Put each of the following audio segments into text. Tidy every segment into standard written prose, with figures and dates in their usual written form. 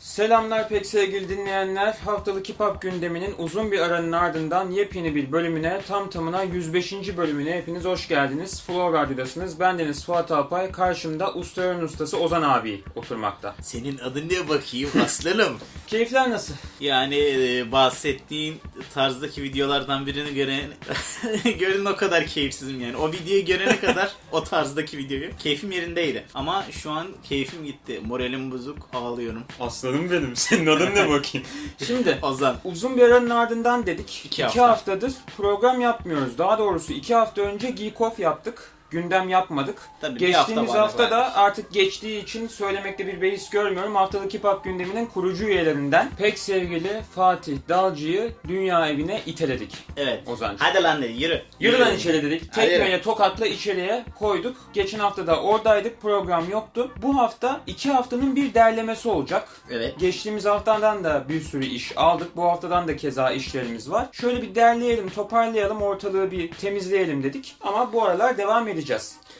Selamlar pek sevgili dinleyenler. Haftalık Hip Hop gündeminin uzun bir aranın ardından yepyeni bir bölümüne, tam tamına 105. bölümüne hepiniz hoş geldiniz. Flow Radyo'dasınız. Bendeniz Suat Alpay. Karşımda ustaların ustası Ozan abi oturmakta. Senin adın ne bakayım aslanım? Keyifler nasıl? Yani bahsettiğin tarzdaki videolardan birini görün o kadar keyifsizim yani. O videoyu görene kadar o tarzdaki videoyu. Keyfim yerindeydi. Ama şu an keyfim gitti. Moralim bozuk. Ağlıyorum. Aslanım benim. Senin adın ne bakayım? Şimdi Ozan. Uzun bir aranın ardından dedik. İki haftadır program yapmıyoruz. Daha doğrusu 2 hafta önce Geek Off yaptık. Gündem yapmadık. Tabii, geçtiğimiz hafta da artık geçtiği için söylemekte bir beis görmüyorum. Haftalık Hip Hop gündeminin kurucu üyelerinden pek sevgili Fatih Dalcı'yı dünya evine iteledik. Evet. Ozancığım. Hadi lan dedi, yürü. Yürü lan içeri dedik. Tekmeyle tokatla içeriye koyduk. Geçen hafta da oradaydık. Program yoktu. Bu hafta 2 haftanın bir derlemesi olacak. Evet. Geçtiğimiz haftadan da bir sürü iş aldık. Bu haftadan da keza işlerimiz var. Şöyle bir derleyelim, toparlayalım, ortalığı bir temizleyelim dedik. Ama bu aralar devam edeceğiz.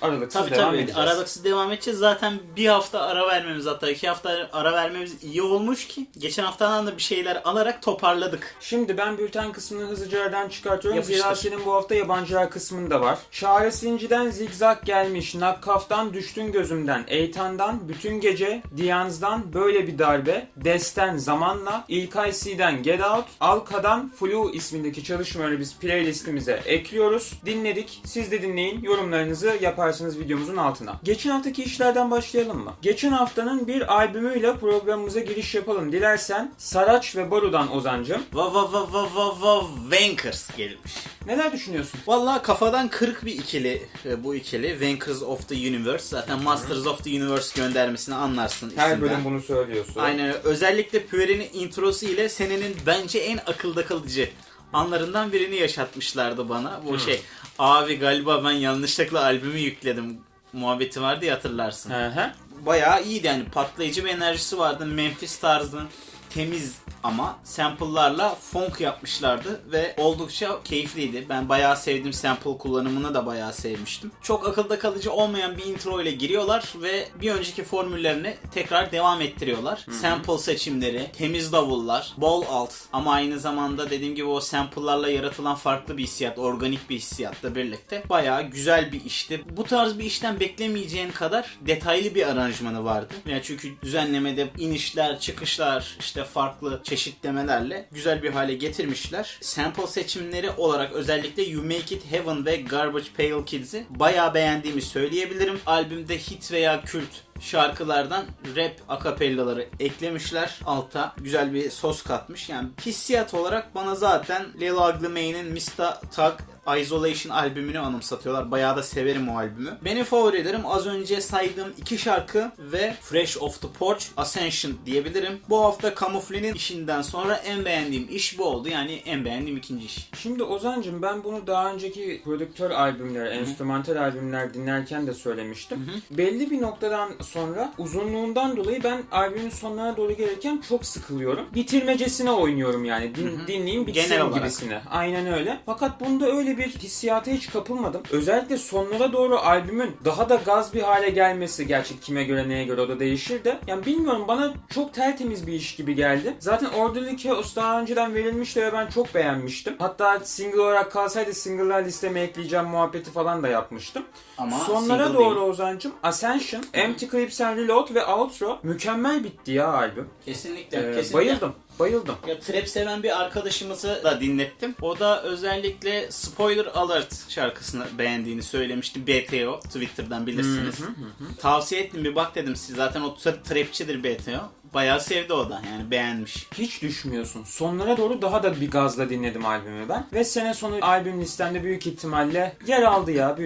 Aralıksız devam edeceğiz. Aralıksız devam edeceğiz. Zaten bir hafta ara vermemiz, hatta 2 hafta ara vermemiz iyi olmuş ki geçen haftadan da bir şeyler alarak toparladık. Şimdi ben bülten kısmını hızlıca aradan çıkartıyorum. Zira senin bu hafta yabancılar kısmında var. Çaresin'ciden zigzag gelmiş, Nakkaf'tan düştün gözümden, Eytan'dan bütün gece, Diyanz'dan böyle bir darbe, Desten zamanla, İlkay C'den Get Out, Alka'dan Flu ismindeki çalışmaları biz playlistimize ekliyoruz. Dinledik. Siz de dinleyin. Yorumlarınızı yaparsınız videomuzun altına. Geçen haftaki işlerden başlayalım mı? Geçen haftanın bir albümüyle programımıza giriş yapalım. Dilersen Saraç ve Baru'dan Ozancım. Vankers gelmiş. Neler düşünüyorsun? Vallahi kafadan kırık bir ikili bu ikili. Vankers of the Universe. Zaten Masters of the Universe göndermesini anlarsın isimden. Her bölüm bunu söylüyorsun. Aynen. Özellikle Pueril'in introsu ile senenin bence en akılda kalıcı anlarından birini yaşatmışlardı bana. Bu abi galiba ben yanlışlıkla albümü yükledim muhabbeti vardı ya, hatırlarsın. Bayağı iyiydi yani, patlayıcı bir enerjisi vardı. Memphis tarzı temiz ama sample'larla funk yapmışlardı ve oldukça keyifliydi. Ben bayağı sevdim, sample kullanımını da bayağı sevmiştim. Çok akılda kalıcı olmayan bir intro ile giriyorlar ve bir önceki formüllerini tekrar devam ettiriyorlar. Hı-hı. Sample seçimleri, temiz davullar, bol alt ama aynı zamanda dediğim gibi o sample'larla yaratılan farklı bir hissiyat, organik bir hissiyatla birlikte bayağı güzel bir işti. Bu tarz bir işten beklemeyeceğin kadar detaylı bir aranjmanı vardı. Yani çünkü düzenlemede inişler, çıkışlar, işte farklı çeşitlemelerle güzel bir hale getirmişler. Sample seçimleri olarak özellikle You Make It Heaven ve Garbage Pail Kids'i bayağı beğendiğimi söyleyebilirim. Albümde hit veya kült şarkılardan rap akapellaları eklemişler. Alta güzel bir sos katmış. Yani hissiyat olarak bana zaten Lil Ugly Mane'in Mista Tak Isolation albümünü anımsatıyorlar. Bayağı da severim o albümü. Benim favorilerim az önce saydığım 2 şarkı ve Fresh Off The Porch, Ascension diyebilirim. Bu hafta Kamufle'nin işinden sonra en beğendiğim iş bu oldu. Yani en beğendiğim 2. iş. Şimdi Ozancığım, ben bunu daha önceki prodüktör albümleri, enstrümantal albümler dinlerken de söylemiştim. Hı-hı. Belli bir noktadan sonra uzunluğundan dolayı ben albümün sonlarına doğru gelirken çok sıkılıyorum. Bitirmecesine oynuyorum yani. Dinleyeyim bitsin gibisine. Aynen öyle. Fakat bunda öyle bir hissiyata hiç kapılmadım. Özellikle sonlara doğru albümün daha da gaz bir hale gelmesi, gerçi kime göre neye göre o da değişir de. Yani bilmiyorum, bana çok tertemiz bir iş gibi geldi. Zaten Order 2 daha önceden verilmişti ve ben çok beğenmiştim. Hatta single olarak kalsaydı single'lar listeme ekleyeceğim muhabbeti falan da yapmıştım. Ama sonlara doğru Ozancığım Ascension, Empty Epsilon Reload ve Ultra mükemmel bitti ya albüm. Kesinlikle. Bayıldım. Ya trap seven bir arkadaşımızı da dinlettim. O da özellikle Spoiler Alert şarkısını beğendiğini söylemişti. BTO. Twitter'dan bilirsiniz. Tavsiye ettim, bir bak dedim. Siz zaten o trapçidir BTO. Bayağı sevdi o da yani, beğenmiş. Hiç düşmüyorsun. Sonlara doğru daha da bir gazla dinledim albümü ben. Ve sene sonu albüm listemde büyük ihtimalle yer aldı ya.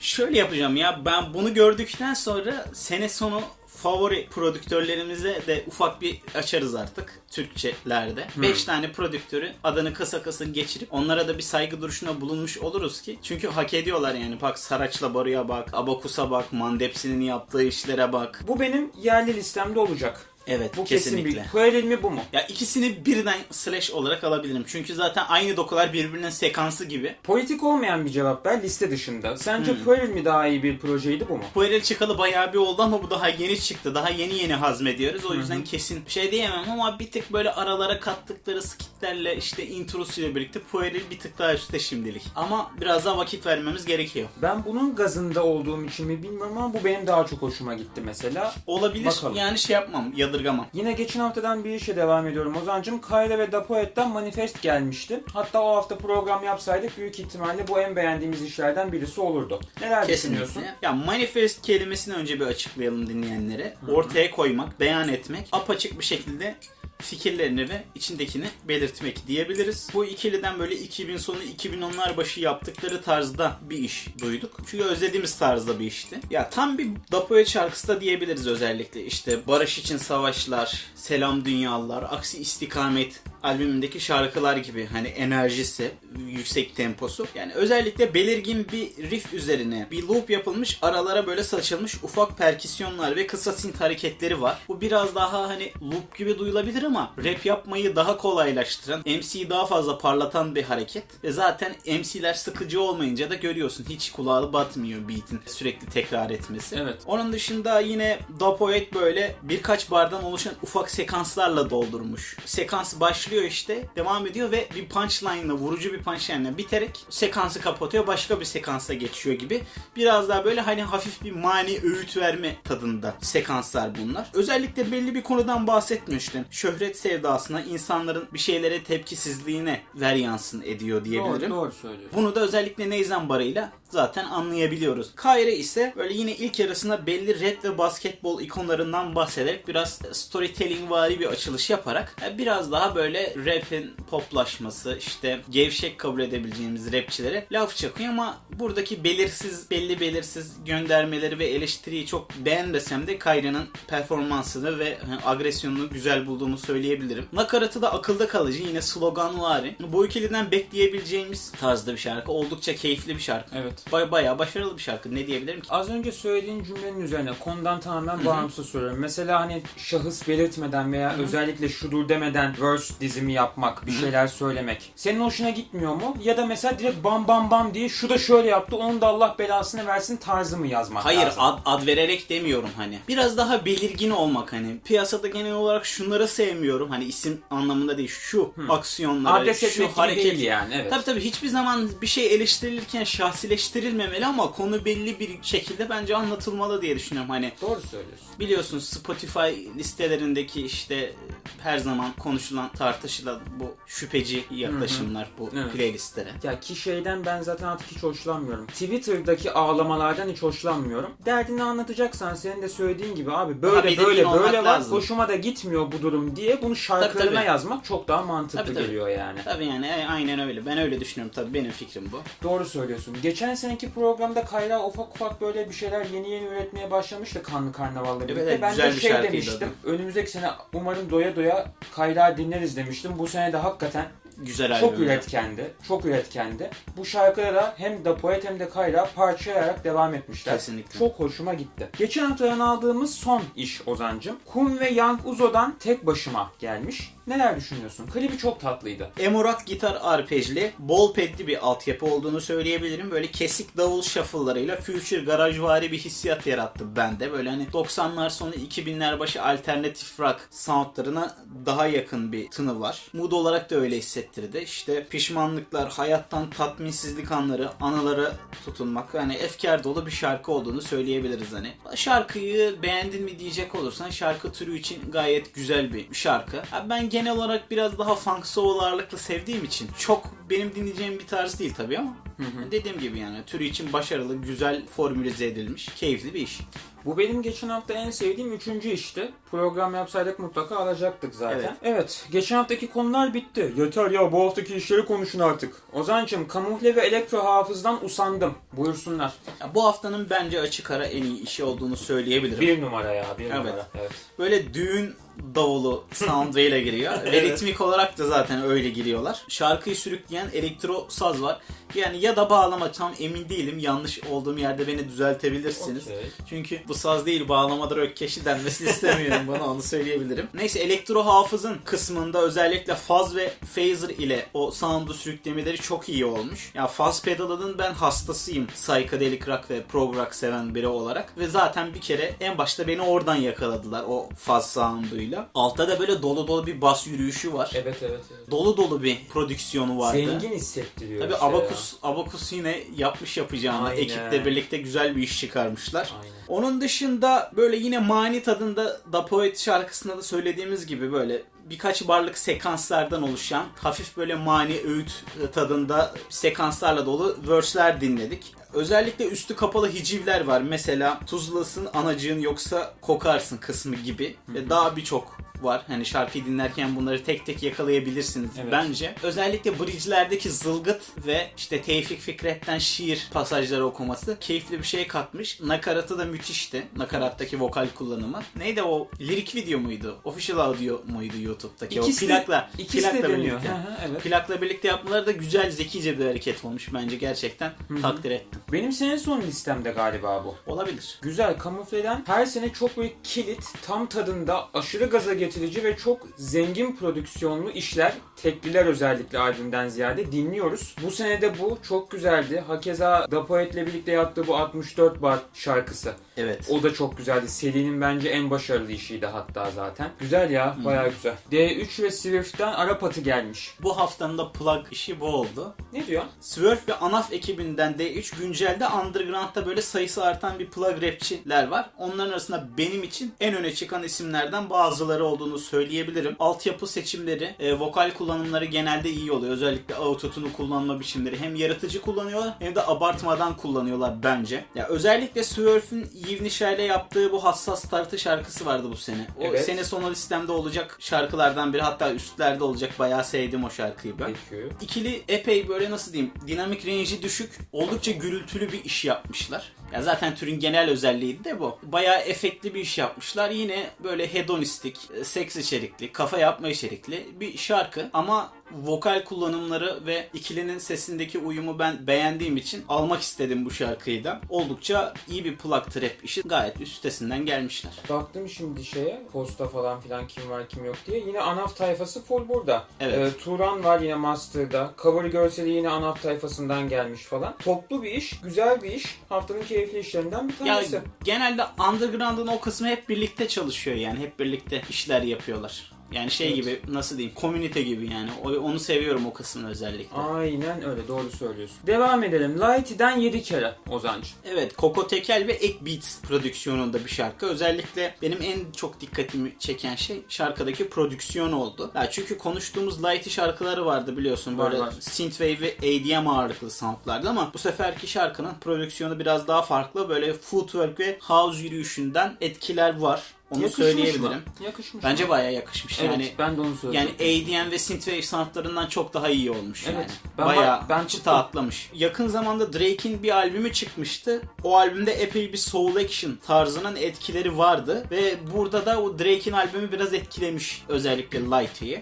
Şöyle yapacağım ya, ben bunu gördükten sonra sene sonu favori prodüktörlerimize de ufak bir açarız artık Türkçelerde. 5 tane prodüktörü adını kısa kısa geçirip onlara da bir saygı duruşuna bulunmuş oluruz ki. Çünkü hak ediyorlar yani. Bak Saraç'la Baru'ya bak, Abacus'a bak, Mandepsi'nin yaptığı işlere bak. Bu benim yerli listemde olacak. Evet, bu kesinlikle. Kesin bir Pueril mi, bu mu? Ya ikisini birden slash olarak alabilirim. Çünkü zaten aynı dokular birbirinin sekansı gibi. Politik olmayan bir cevap ver liste dışında. Sence Pueril mi daha iyi bir projeydi, bu mu? Pueril çıkalı bayağı bir oldu ama bu daha yeni çıktı. Daha yeni hazmediyoruz. O yüzden kesin şey diyemem ama bir tık böyle aralara kattıkları skitlerle işte introsuyla birlikte Pueril bir tık daha üstte şimdilik. Ama biraz daha vakit vermemiz gerekiyor. Ben bunun gazında olduğum için mi bilmiyorum ama bu benim daha çok hoşuma gitti mesela. Olabilir. Bakalım. Yani şey yapmam ya da yine geçen haftadan bir işe devam ediyorum Ozancım. Kayra ve The Poet'ten manifest gelmişti. Hatta o hafta program yapsaydık büyük ihtimalle bu en beğendiğimiz işlerden birisi olurdu. Neler düşünüyorsun? Ya manifest kelimesini önce bir açıklayalım dinleyenlere. Ortaya koymak, beyan etmek, apaçık bir şekilde fikirlerini ve içindekini belirtmek diyebiliriz. Bu ikiliden böyle 2000 sonu 2010'lar başı yaptıkları tarzda bir iş duyduk. Çünkü özlediğimiz tarzda bir işti. Ya tam bir Da Poet şarkısı da diyebiliriz özellikle. İşte Barış için Savaşlar, Selam Dünyalar, Aksi İstikamet albümündeki şarkılar gibi, hani enerjisi, yüksek temposu. Yani özellikle belirgin bir riff üzerine bir loop yapılmış, aralara böyle saçılmış ufak perküsyonlar ve kısa synth hareketleri var. Bu biraz daha hani loop gibi duyulabilir ama rap yapmayı daha kolaylaştıran, MC'yi daha fazla parlatan bir hareket. Ve zaten MC'ler sıkıcı olmayınca da görüyorsun, hiç kulağı batmıyor beat'in sürekli tekrar etmesi. Evet. Onun dışında yine Da Poet böyle birkaç bardan oluşan ufak sekanslarla doldurmuş. Sekans başlıyor işte, devam ediyor ve bir punchline'la, vurucu bir punchline'la biterek sekansı kapatıyor, başka bir sekansa geçiyor gibi. Biraz daha böyle hani hafif bir mani öğüt verme tadında sekanslar bunlar. Özellikle belli bir konudan bahsetmiştim. Şöhret sevdasına, insanların bir şeylere tepkisizliğine veryansın ediyor diyebilirim. Doğru söylüyorsun. Bunu da özellikle Nezen barıyla zaten anlayabiliyoruz. Kyrie ise böyle yine ilk yarısında belli rap ve basketbol ikonlarından bahsederek biraz storytellingvari bir açılış yaparak biraz daha böyle rap'in poplaşması, işte gevşek kabul edebileceğimiz rapçilere laf çakıyor ama buradaki belirsiz göndermeleri ve eleştiriyi çok beğenmesem de Kyrie'nin performansını ve agresyonunu güzel bulduğumu söyleyebilirim. Nakaratı da akılda kalıcı, yine sloganvari. Bu ikiliden bekleyebileceğimiz tarzda bir şarkı. Oldukça keyifli bir şarkı. Evet. Bayağı başarılı bir şarkı. Ne diyebilirim ki? Az önce söylediğin cümlenin üzerine konudan tamamen bağımsız söylüyorum. Mesela hani şahıs belirtmeden veya özellikle şudur demeden verse dizimi yapmak, bir şeyler söylemek. Senin hoşuna gitmiyor mu? Ya da mesela direkt bam bam bam diye şu da şöyle yaptı, onun da Allah belasını versin tarzı mı yazmak? Hayır, lazım? Hayır, ad vererek demiyorum hani. Biraz daha belirgin olmak hani. Piyasada genel olarak şunları sevmiyorum. Hani isim anlamında değil. Şu aksiyonlara, şu hareket yani. Evet. Tabii hiçbir zaman bir şey eleştirilirken şahsileştirilmemeli ama konu belli bir şekilde bence anlatılmalı diye düşünüyorum hani. Doğru söylüyorsun. Biliyorsun Spotify listelerindeki işte her zaman konuşulan tartışılan bu şüpheci yaklaşımlar bu playlistlere. Ya ki şeyden ben zaten artık hiç hoşlanmıyorum. Twitter'daki ağlamalardan hiç hoşlanmıyorum. Derdini anlatacaksan senin de söylediğin gibi abi böyle var, hoşuma da gitmiyor bu durum diye bunu şarkılarına yazmak çok daha mantıklı geliyor yani. Tabii yani aynen öyle. Ben öyle düşünüyorum, tabii benim fikrim bu. Doğru söylüyorsun. Geçen seneki programda Kayra ufak böyle bir şeyler yeni üretmeye başlamıştı Kanlı Karnavallar'da. Evet, ben de şey demiştim. Önümüzdeki sene umarım doya doya Kayra dinleriz demiştim. Bu sene de hakikaten güzel, çok üretkendi. Bu şarkıda da hem Da Poet hem de Kayra parçalayarak devam etmişler. Kesinlikle. Çok hoşuma gitti. Geçen haftadan aldığımız son iş Ozancım. Kum ve Young Uzo'dan Tek Başıma gelmiş. Neler düşünüyorsun? Klibi çok tatlıydı. Emorat gitar arpejli, bol pedli bir altyapı olduğunu söyleyebilirim. Böyle kesik davul shuffle'larıyla future garajvari bir hissiyat yarattı bende. Böyle hani 90'lar sonu 2000'ler başı alternatif rock soundlarına daha yakın bir tını var. Mood olarak da öyle hissettirdi. İşte pişmanlıklar, hayattan tatminsizlik anları, anılara tutunmak. Yani efkar dolu bir şarkı olduğunu söyleyebiliriz hani. Şarkıyı beğendin mi diyecek olursan şarkı türü için gayet güzel bir şarkı. Abi ben genel olarak biraz daha funk soul ağırlıklı sevdiğim için çok benim dinleyeceğim bir tarz değil tabii ama dediğim gibi yani türü için başarılı, güzel formülize edilmiş, keyifli bir iş. Bu benim geçen hafta en sevdiğim 3. işti. Program yapsaydık mutlaka alacaktık zaten. Evet, geçen haftaki konular bitti. Yeter ya, bu haftaki işleri konuşun artık. Ozancım, kamufle ve elektro hafızdan usandım. Buyursunlar. Ya, bu haftanın bence açık ara en iyi işi olduğunu söyleyebilirim. 1 numara ya, 1 numara. Evet. Böyle düğün davulu Soundwave ile giriyor. Evet. Ve ritmik olarak da zaten öyle giriyorlar. Şarkıyı sürükleyen elektro saz var. Yani ya da bağlama, tam emin değilim. Yanlış olduğum yerde beni düzeltebilirsiniz. Okay. Çünkü bu saz değil, bağlamadır ökkeşi denmesini istemiyorum bana, onu söyleyebilirim. Neyse, elektro hafızın kısmında özellikle faz ve phaser ile o sound'u sürüklemeleri çok iyi olmuş. Ya yani faz pedalının ben hastasıyım. Psychedelic rock ve prog rock seven biri olarak. Ve zaten bir kere en başta beni oradan yakaladılar o faz sound'uyla. Altta da böyle dolu dolu bir bas yürüyüşü var. Evet. Dolu dolu bir prodüksiyonu vardı. Zengin hissettiriyor. Tabii işte Abacus yine yapmış yapacağını. Aynen. Ekiple birlikte güzel bir iş çıkarmışlar. Aynen. Onun dışında böyle yine mani tadında The Poet şarkısında da söylediğimiz gibi böyle birkaç barlık sekanslardan oluşan hafif böyle mani öğüt tadında sekanslarla dolu verse'ler dinledik. Özellikle üstü kapalı hicivler var. Mesela tuzlasın anacığın yoksa kokarsın kısmı gibi. Ve daha birçok var. Hani şarkıyı dinlerken bunları tek tek yakalayabilirsiniz, evet, bence. Özellikle bridge'lerdeki zılgıt ve işte Tevfik Fikret'ten şiir pasajları okuması keyifli bir şey katmış. Nakaratı da müthişti. Nakarattaki vokal kullanımı. Neydi o? Lirik video muydu? Official audio muydu YouTube'daki? İkisi, o Plakla birlikte. Evet. Plakla birlikte yapmaları da güzel, zekice bir hareket olmuş bence. Gerçekten takdir ettim. Benim sene son listemde galiba bu. Olabilir. Güzel, kamufleden her sene çok böyle kilit, tam tadında, aşırı gaza getirici ve çok zengin prodüksiyonlu işler, tekliler özellikle albümden ziyade dinliyoruz. Bu senede bu çok güzeldi. Hakeza The Poet'le birlikte yaptığı bu 64 bar şarkısı. Evet. O da çok güzeldi. Serinin bence en başarılı işiydi hatta zaten. Güzel ya, bayağı güzel. D3 ve Swift'ten Arap atı gelmiş. Bu haftanın da plug işi bu oldu. Ne diyor? Swift ve Anaf ekibinden D3 güncelde underground'da böyle sayısı artan bir plug rapçiler var. Onların arasında benim için en öne çıkan isimlerden bazıları olduğunu söyleyebilirim. Altyapı seçimleri, vokal kullanımları genelde iyi oluyor. Özellikle autotune'u kullanma biçimleri hem yaratıcı kullanıyorlar hem de abartmadan kullanıyorlar bence. Ya özellikle Swerve'in Yivnişer'le yaptığı bu hassas tartı şarkısı vardı bu sene. O sene sonu listemde olacak şarkılardan biri, hatta üstlerde olacak. Bayağı sevdim o şarkıyı ben. Peki. İkili epey böyle nasıl diyeyim, dinamik range'i düşük, oldukça gürültülü bir iş yapmışlar. Ya zaten türün genel özelliği de bu. Bayağı efektli bir iş yapmışlar. Yine böyle hedonistik, seks içerikli, kafa yapma içerikli bir şarkı ama vokal kullanımları ve ikilinin sesindeki uyumu ben beğendiğim için almak istedim bu şarkıyı da. Oldukça iyi bir plak trap işi, gayet üstesinden gelmişler. Baktım şimdi şeye, posta falan filan kim var kim yok diye. Yine Anaf tayfası full burada. Evet. Turan var yine Master'da. Cover görseli yine Anaf tayfasından gelmiş falan. Toplu bir iş, güzel bir iş. Haftanın keyifli işlerinden bir tanesi. Ya, genelde underground'ın o kısmı hep birlikte çalışıyor yani. Hep birlikte işler yapıyorlar. Yani evet, gibi nasıl diyeyim, komünite gibi yani. Onu seviyorum o kısmını özellikle. Aynen öyle, doğru söylüyorsun. Devam edelim. Lighty'den 7 kere Ozancığım. Evet, Koko Tekel ve Ek Beats prodüksiyonunda bir şarkı. Özellikle benim en çok dikkatimi çeken şey şarkıdaki prodüksiyon oldu. Ya çünkü konuştuğumuz Lighty şarkıları vardı biliyorsun. Böyle synthwave ve ADM ağırlıklı soundlardı ama bu seferki şarkının prodüksiyonu biraz daha farklı. Böyle footwork ve house yürüyüşünden etkiler var. Onu yakışmış söyleyebilirim. Yakışmış. Bence bayağı yakışmış. Evet, yani ben de onu söylüyorum. Yani ADM ve synthwave sanatlarından çok daha iyi olmuş. Evet. Yani. Ben çıta atlamış. Yakın zamanda Drake'in bir albümü çıkmıştı. O albümde epey bir soul action tarzının etkileri vardı ve burada da o Drake'in albümü biraz etkilemiş özellikle Lighty'yi.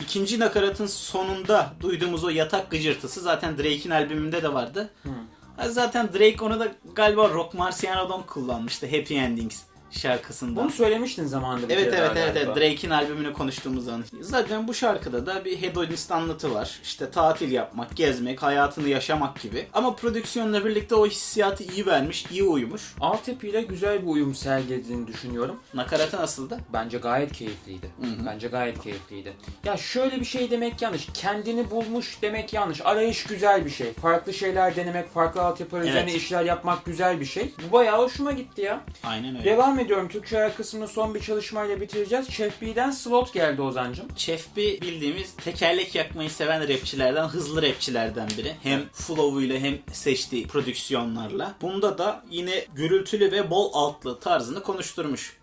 İkinci nakaratın sonunda duyduğumuz o yatak gıcırtısı zaten Drake'in albümünde de vardı. Zaten Drake onu da galiba Rock Marciano'dan kullanmıştı, Happy Endings şarkısında. Bunu söylemiştin zamanında bir Evet. Drake'in albümünü konuştuğumuz zaman. Zaten bu şarkıda da bir hedonist anlatı var. İşte tatil yapmak, gezmek, hayatını yaşamak gibi. Ama prodüksiyonla birlikte o hissiyatı iyi vermiş, iyi uyumuş. Altyapıyla güzel bir uyum sergilediğini düşünüyorum. Nakaratı nasıldı? Bence gayet keyifliydi. Ya şöyle bir şey demek yanlış. Kendini bulmuş demek yanlış. Arayış güzel bir şey. Farklı şeyler denemek, farklı altyapı üzerine işler yapmak güzel bir şey. Bu bayağı hoşuma gitti ya. Aynen öyle. Devam ediyorum. Türkçe şarkı kısmını son bir çalışmayla bitireceğiz. Chef B'den Slot geldi Ozancığım. Chef B bildiğimiz tekerlek yakmayı seven rapçilerden, hızlı rapçilerden biri. Hem flow'uyla hem seçtiği prodüksiyonlarla. Bunda da yine gürültülü ve bol altlı tarzını konuşturmuş.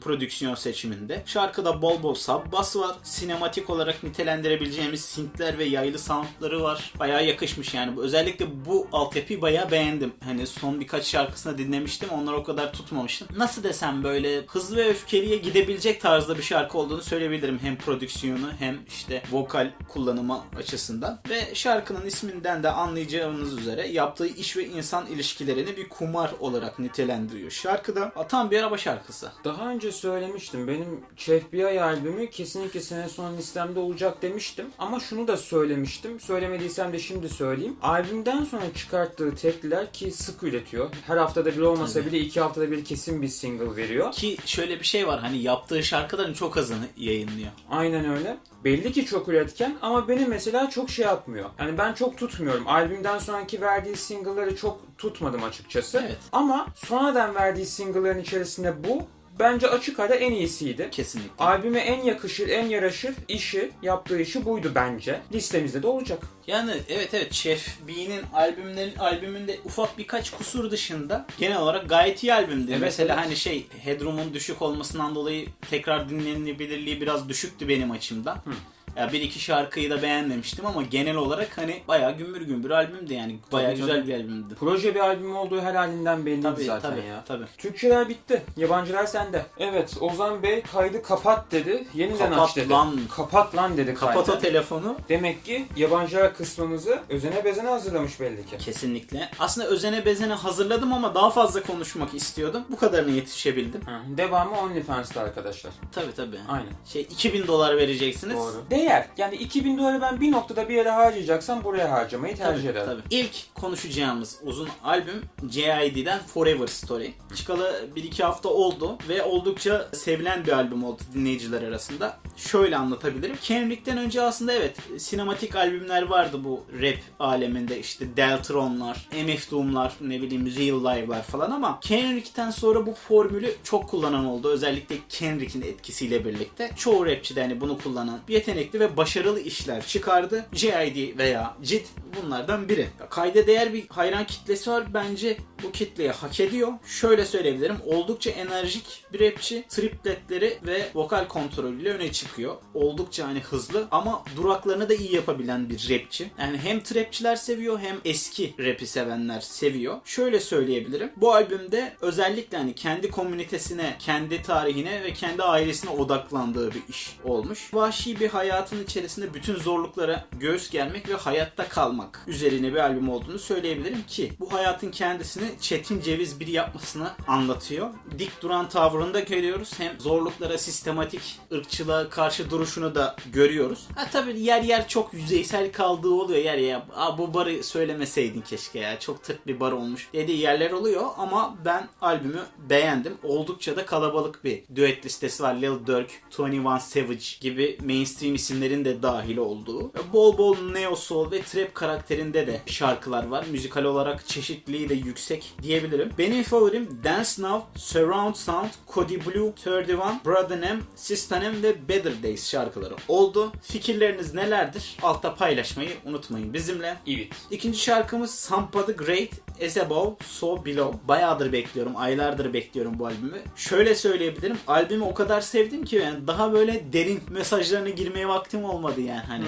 prodüksiyon seçiminde. Şarkıda bol bol sub-bass var. Sinematik olarak nitelendirebileceğimiz synthler ve yaylı soundları var. Bayağı yakışmış yani. Özellikle bu altyapıyı bayağı beğendim. Hani son birkaç şarkısını dinlemiştim. Onları o kadar tutmamıştım. Nasıl desem böyle hızlı ve öfkeliye gidebilecek tarzda bir şarkı olduğunu söyleyebilirim. Hem prodüksiyonu hem işte vokal kullanımı açısından. Ve şarkının isminden de anlayacağınız üzere yaptığı iş ve insan ilişkilerini bir kumar olarak nitelendiriyor. Şarkıda atan bir araba şarkısı. Daha önce söylemiştim. Benim CHPY albümü kesinlikle sene sonu listemde olacak demiştim. Ama şunu da söylemiştim. Söylemediysem de şimdi söyleyeyim. Albümden sonra çıkarttığı tekliler ki sık üretiyor. Her haftada bir olmasa bile iki haftada bir kesin bir single veriyor. Ki şöyle bir şey var. Hani yaptığı şarkıların çok azını yayınlıyor. Aynen öyle. Belli ki çok üretken ama beni mesela çok şey yapmıyor. Yani ben çok tutmuyorum. Albümden sonraki verdiği single'ları çok tutmadım açıkçası. Evet. Ama sonradan verdiği single'ların içerisinde bu bence açık ara en iyisiydi. Kesinlikle. Albüme en yakışır, en yaraşır işi, yaptığı işi buydu bence. Listemizde de olacak. Yani evet Chef B'nin albümünde ufak birkaç kusur dışında genel olarak gayet iyi albümdü. Evet, mesela evet. Hani Headroom'un düşük olmasından dolayı tekrar dinlenebilirliği biraz düşüktü benim açımdan. Ya bir iki şarkıyı da beğenmemiştim ama genel olarak hani bayağı gümbür gümbür albümdü yani. Bayağı güzel bir albümdü. Proje bir albüm olduğu her halinden belliydi zaten ya. Tabii. Türkçeler bitti. Yabancılar sende. Evet, Ozan Bey kaydı kapat dedi. Yeniden aç dedi. Kapat lan dedi kaydı. Kapat o telefonu. Demek ki yabancılar kısmımızı özene bezene hazırlamış belli ki. Kesinlikle. Aslında özene bezene hazırladım ama daha fazla konuşmak istiyordum. Bu kadarına yetişebildim. Devamı OnlyFans'ta arkadaşlar. Tabii. Aynen. $2000 vereceksiniz. Doğru. Yani $2000 ben bir noktada bir yere harcayacaksam buraya harcamayı tercih ederim. Tabii. İlk konuşacağımız uzun albüm CHPY'den Forever Story. Çıkalı 1-2 hafta oldu ve oldukça sevilen bir albüm oldu dinleyiciler arasında. Şöyle anlatabilirim. Kendrick'ten önce aslında evet sinematik albümler vardı bu rap aleminde. İşte Deltron'lar, MF Doom'lar, ne bileyim Real Live'lar falan ama Kendrick'ten sonra bu formülü çok kullanan oldu. Özellikle Kendrick'in etkisiyle birlikte. Çoğu rapçi de hani bunu kullanan yetenekli ve başarılı işler çıkardı. CID veya JID bunlardan biri. Kayda değer bir hayran kitlesi var. Bence bu kitleye hak ediyor. Şöyle söyleyebilirim. Oldukça enerjik bir rapçi. Tripletleri ve vokal kontrolüyle öne çıkıyor. Oldukça hani hızlı ama duraklarını da iyi yapabilen bir rapçi. Yani hem trapçiler seviyor hem eski rapi sevenler seviyor. Şöyle söyleyebilirim. Bu albümde özellikle hani kendi komünitesine, kendi tarihine ve kendi ailesine odaklandığı bir iş olmuş. Vahşi bir hayatın içerisinde bütün zorluklara göğüs germek ve hayatta kalmak üzerine bir albüm olduğunu söyleyebilirim ki bu hayatın kendisini çetin ceviz biri yapmasını anlatıyor. Dik duran tavrını da görüyoruz. Hem zorluklara, sistematik ırkçılığa karşı duruşunu da görüyoruz. Tabii yer yer çok yüzeysel kaldığı oluyor. Yer yer bu barı söylemeseydin keşke ya. Çok tırt bir bar olmuş dediği yerler oluyor ama ben albümü beğendim. Oldukça da kalabalık bir düet listesi var. Lil Durk, Tony Van Savage gibi mainstream isimlerin de dahil olduğu. Bol bol neo soul ve trap karakterinde de şarkılar var. Müzikal olarak çeşitliliği de yüksek diyebilirim. Benim favorim Dance Now, Surround Sound, Cody Blue, 31, Brother Nam, Sister Nam ve Better Days şarkıları oldu. Fikirleriniz nelerdir? Altta paylaşmayı unutmayın bizimle. Evet. İkinci şarkımız Sampa The Great, As Above, So Below. Bayağıdır bekliyorum, aylardır bekliyorum bu albümü. Şöyle söyleyebilirim, albümü o kadar sevdim ki yani daha böyle derin mesajlarına girmeye vaktim olmadı yani hani.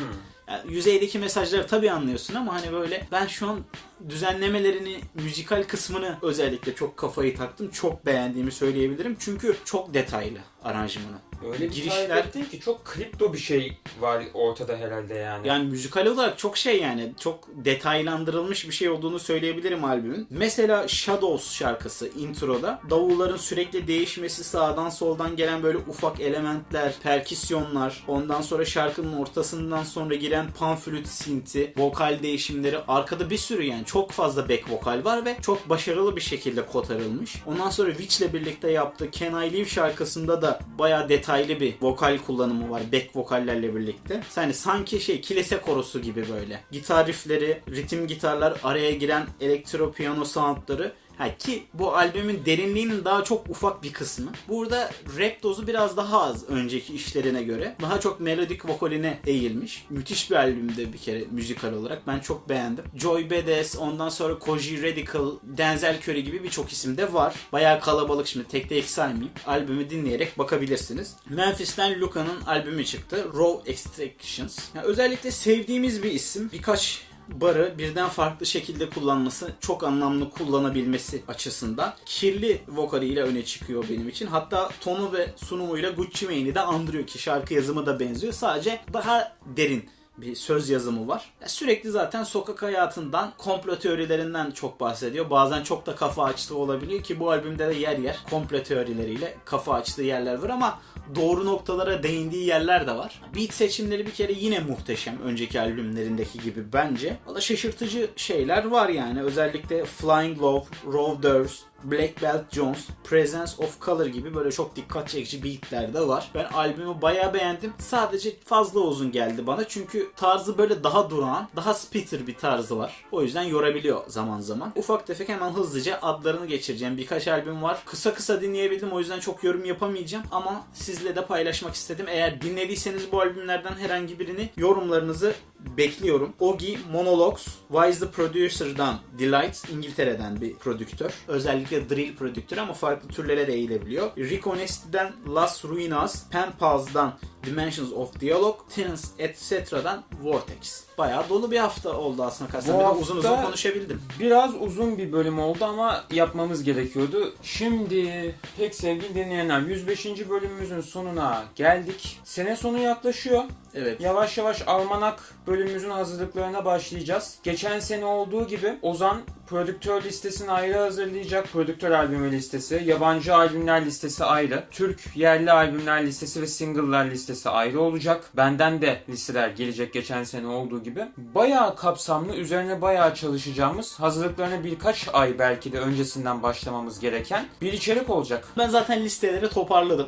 Yani yüzeydeki mesajları tabii anlıyorsun ama hani böyle ben şu an düzenlemelerini, müzikal kısmını özellikle çok kafayı taktım. Çok beğendiğimi söyleyebilirim. Çünkü çok detaylı aranjmanı. Öyle bir girişler ettin ki çok kripto bir şey var ortada herhalde yani. Yani müzikal olarak çok şey yani çok detaylandırılmış bir şey olduğunu söyleyebilirim albümün. Mesela Shadows şarkısı introda davulların sürekli değişmesi, sağdan soldan gelen böyle ufak elementler, perküsyonlar, ondan sonra şarkının ortasından sonra giren panflüt sinti, vokal değişimleri, arkada bir sürü yani çok fazla back vokal var ve çok başarılı bir şekilde kotarılmış. Ondan sonra Witch'le birlikte yaptığı Can I Live şarkısında da bayağı detaylı bir vokal kullanımı var. Back vokallerle birlikte. Yani sanki kilise korosu gibi böyle. Gitar riffleri, ritim gitarlar, araya giren elektro piyano soundları. Ha, ki bu albümün derinliğinin daha çok ufak bir kısmı. Burada rap dozu biraz daha az önceki işlerine göre. Daha çok melodik vokaline eğilmiş. Müthiş bir albümde bir kere müzikal olarak. Ben çok beğendim. Joy Badass, ondan sonra Koji Radical, Denzel Curry gibi birçok isim de var. Bayağı kalabalık, şimdi tek tek saymayayım. Albümü dinleyerek bakabilirsiniz. Memphis'ten Luka'nın albümü çıktı. Raw Extractions. Yani özellikle sevdiğimiz bir isim. Birkaç barı birden farklı şekilde kullanması, çok anlamlı kullanabilmesi açısından kirli vokaliyle öne çıkıyor benim için. Hatta tonu ve sunumuyla Gucci Mane'i de andırıyor ki şarkı yazımı da benziyor. Sadece daha derin bir söz yazımı var. Sürekli zaten sokak hayatından, komplo teorilerinden çok bahsediyor. Bazen çok da kafa açtığı olabiliyor ki bu albümde de yer yer komplo teorileriyle kafa açtığı yerler var ama doğru noktalara değindiği yerler de var. Beat seçimleri bir kere yine muhteşem. Önceki albümlerindeki gibi bence. Valla şaşırtıcı şeyler var yani. Özellikle Flying Love, Raw Doors, Black Belt Jones, Presence of Color gibi böyle çok dikkat çekici beatler de var. Ben albümü bayağı beğendim. Sadece fazla uzun geldi bana. Çünkü tarzı böyle daha durağan, daha spitter bir tarzı var. O yüzden yorabiliyor zaman zaman. Ufak tefek hemen hızlıca adlarını geçireceğim. Birkaç albüm var. Kısa kısa dinleyebildim. O yüzden çok yorum yapamayacağım. Ama sizle de paylaşmak istedim. Eğer dinlediyseniz bu albümlerden herhangi birini, yorumlarınızı bekliyorum. Ogi Monologues, Wise the Producer'dan Delights, İngiltere'den bir prodüktör. Özellikle drill prodüktörü ama farklı türlere de eğilebiliyor. Rico Nesti'den Las Ruinas, Pen Pals'dan Dimensions of Dialogue, Tenants etc'dan Vortex. Bayağı dolu bir hafta oldu aslında. Aslında uzun konuşabildim. Biraz uzun bir bölüm oldu ama yapmamız gerekiyordu. Şimdi pek sevgili dinleyenler, 105. bölümümüzün sonuna geldik. Sene sonu yaklaşıyor. Evet. Yavaş yavaş almanak bölümümüzün hazırlıklarına başlayacağız. Geçen sene olduğu gibi Ozan prodüktör listesini ayrı hazırlayacak. Prodüktör albümü listesi, yabancı albümler listesi ayrı, Türk yerli albümler listesi ve single'lar listesi ayrı olacak. Benden de listeler gelecek geçen sene olduğu gibi. Bayağı kapsamlı, üzerine bayağı çalışacağımız, hazırlıklarına birkaç ay belki de öncesinden başlamamız gereken bir içerik olacak. Ben zaten listeleri toparladım.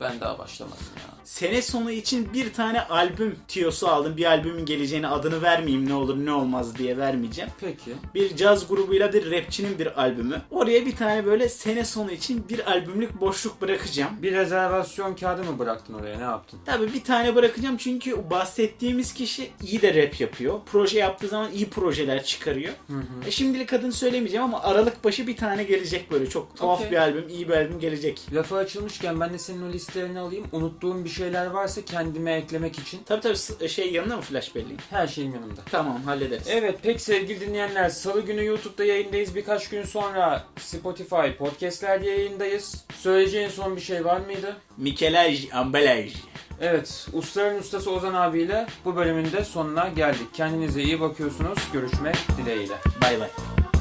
Ben daha başlamadım ya. Sene sonu için bir tane albüm tiyosu aldım. Bir albümün geleceğini, adını vermeyeyim, ne olur ne olmaz diye vermeyeceğim. Peki. Bir caz grubuyla bir rapçinin bir albümü. Oraya bir tane böyle sene sonu için bir albümlük boşluk bırakacağım. Bir rezervasyon kağıdı mı bıraktın oraya, ne yaptın? Tabii bir tane bırakacağım çünkü bahsettiğimiz kişi iyi de rap yapıyor. Proje yaptığı zaman iyi projeler çıkarıyor. Hı. Şimdilik adını söylemeyeceğim ama Aralık başı bir tane gelecek böyle. Çok tuhaf bir albüm, iyi bir albüm gelecek. Lafı açılmışken ben de senin o listelerini alayım. Unuttuğum bir şeyler varsa kendime eklemek için. Tabii şey yanında mı flash belleği? Her şeyim yanımda. Tamam, hallederiz. Evet, pek sevgili dinleyenler, salı günü YouTube'da yayındayız. Birkaç gün sonra Spotify podcastlerde yayındayız. Söyleyeceğin son bir şey var mıydı? Mikelaj, ambalaj. Evet, ustaların ustası Ozan abiyle bu bölümün de sonuna geldik. Kendinize iyi bakıyorsunuz. Görüşmek dileğiyle. Bay bay.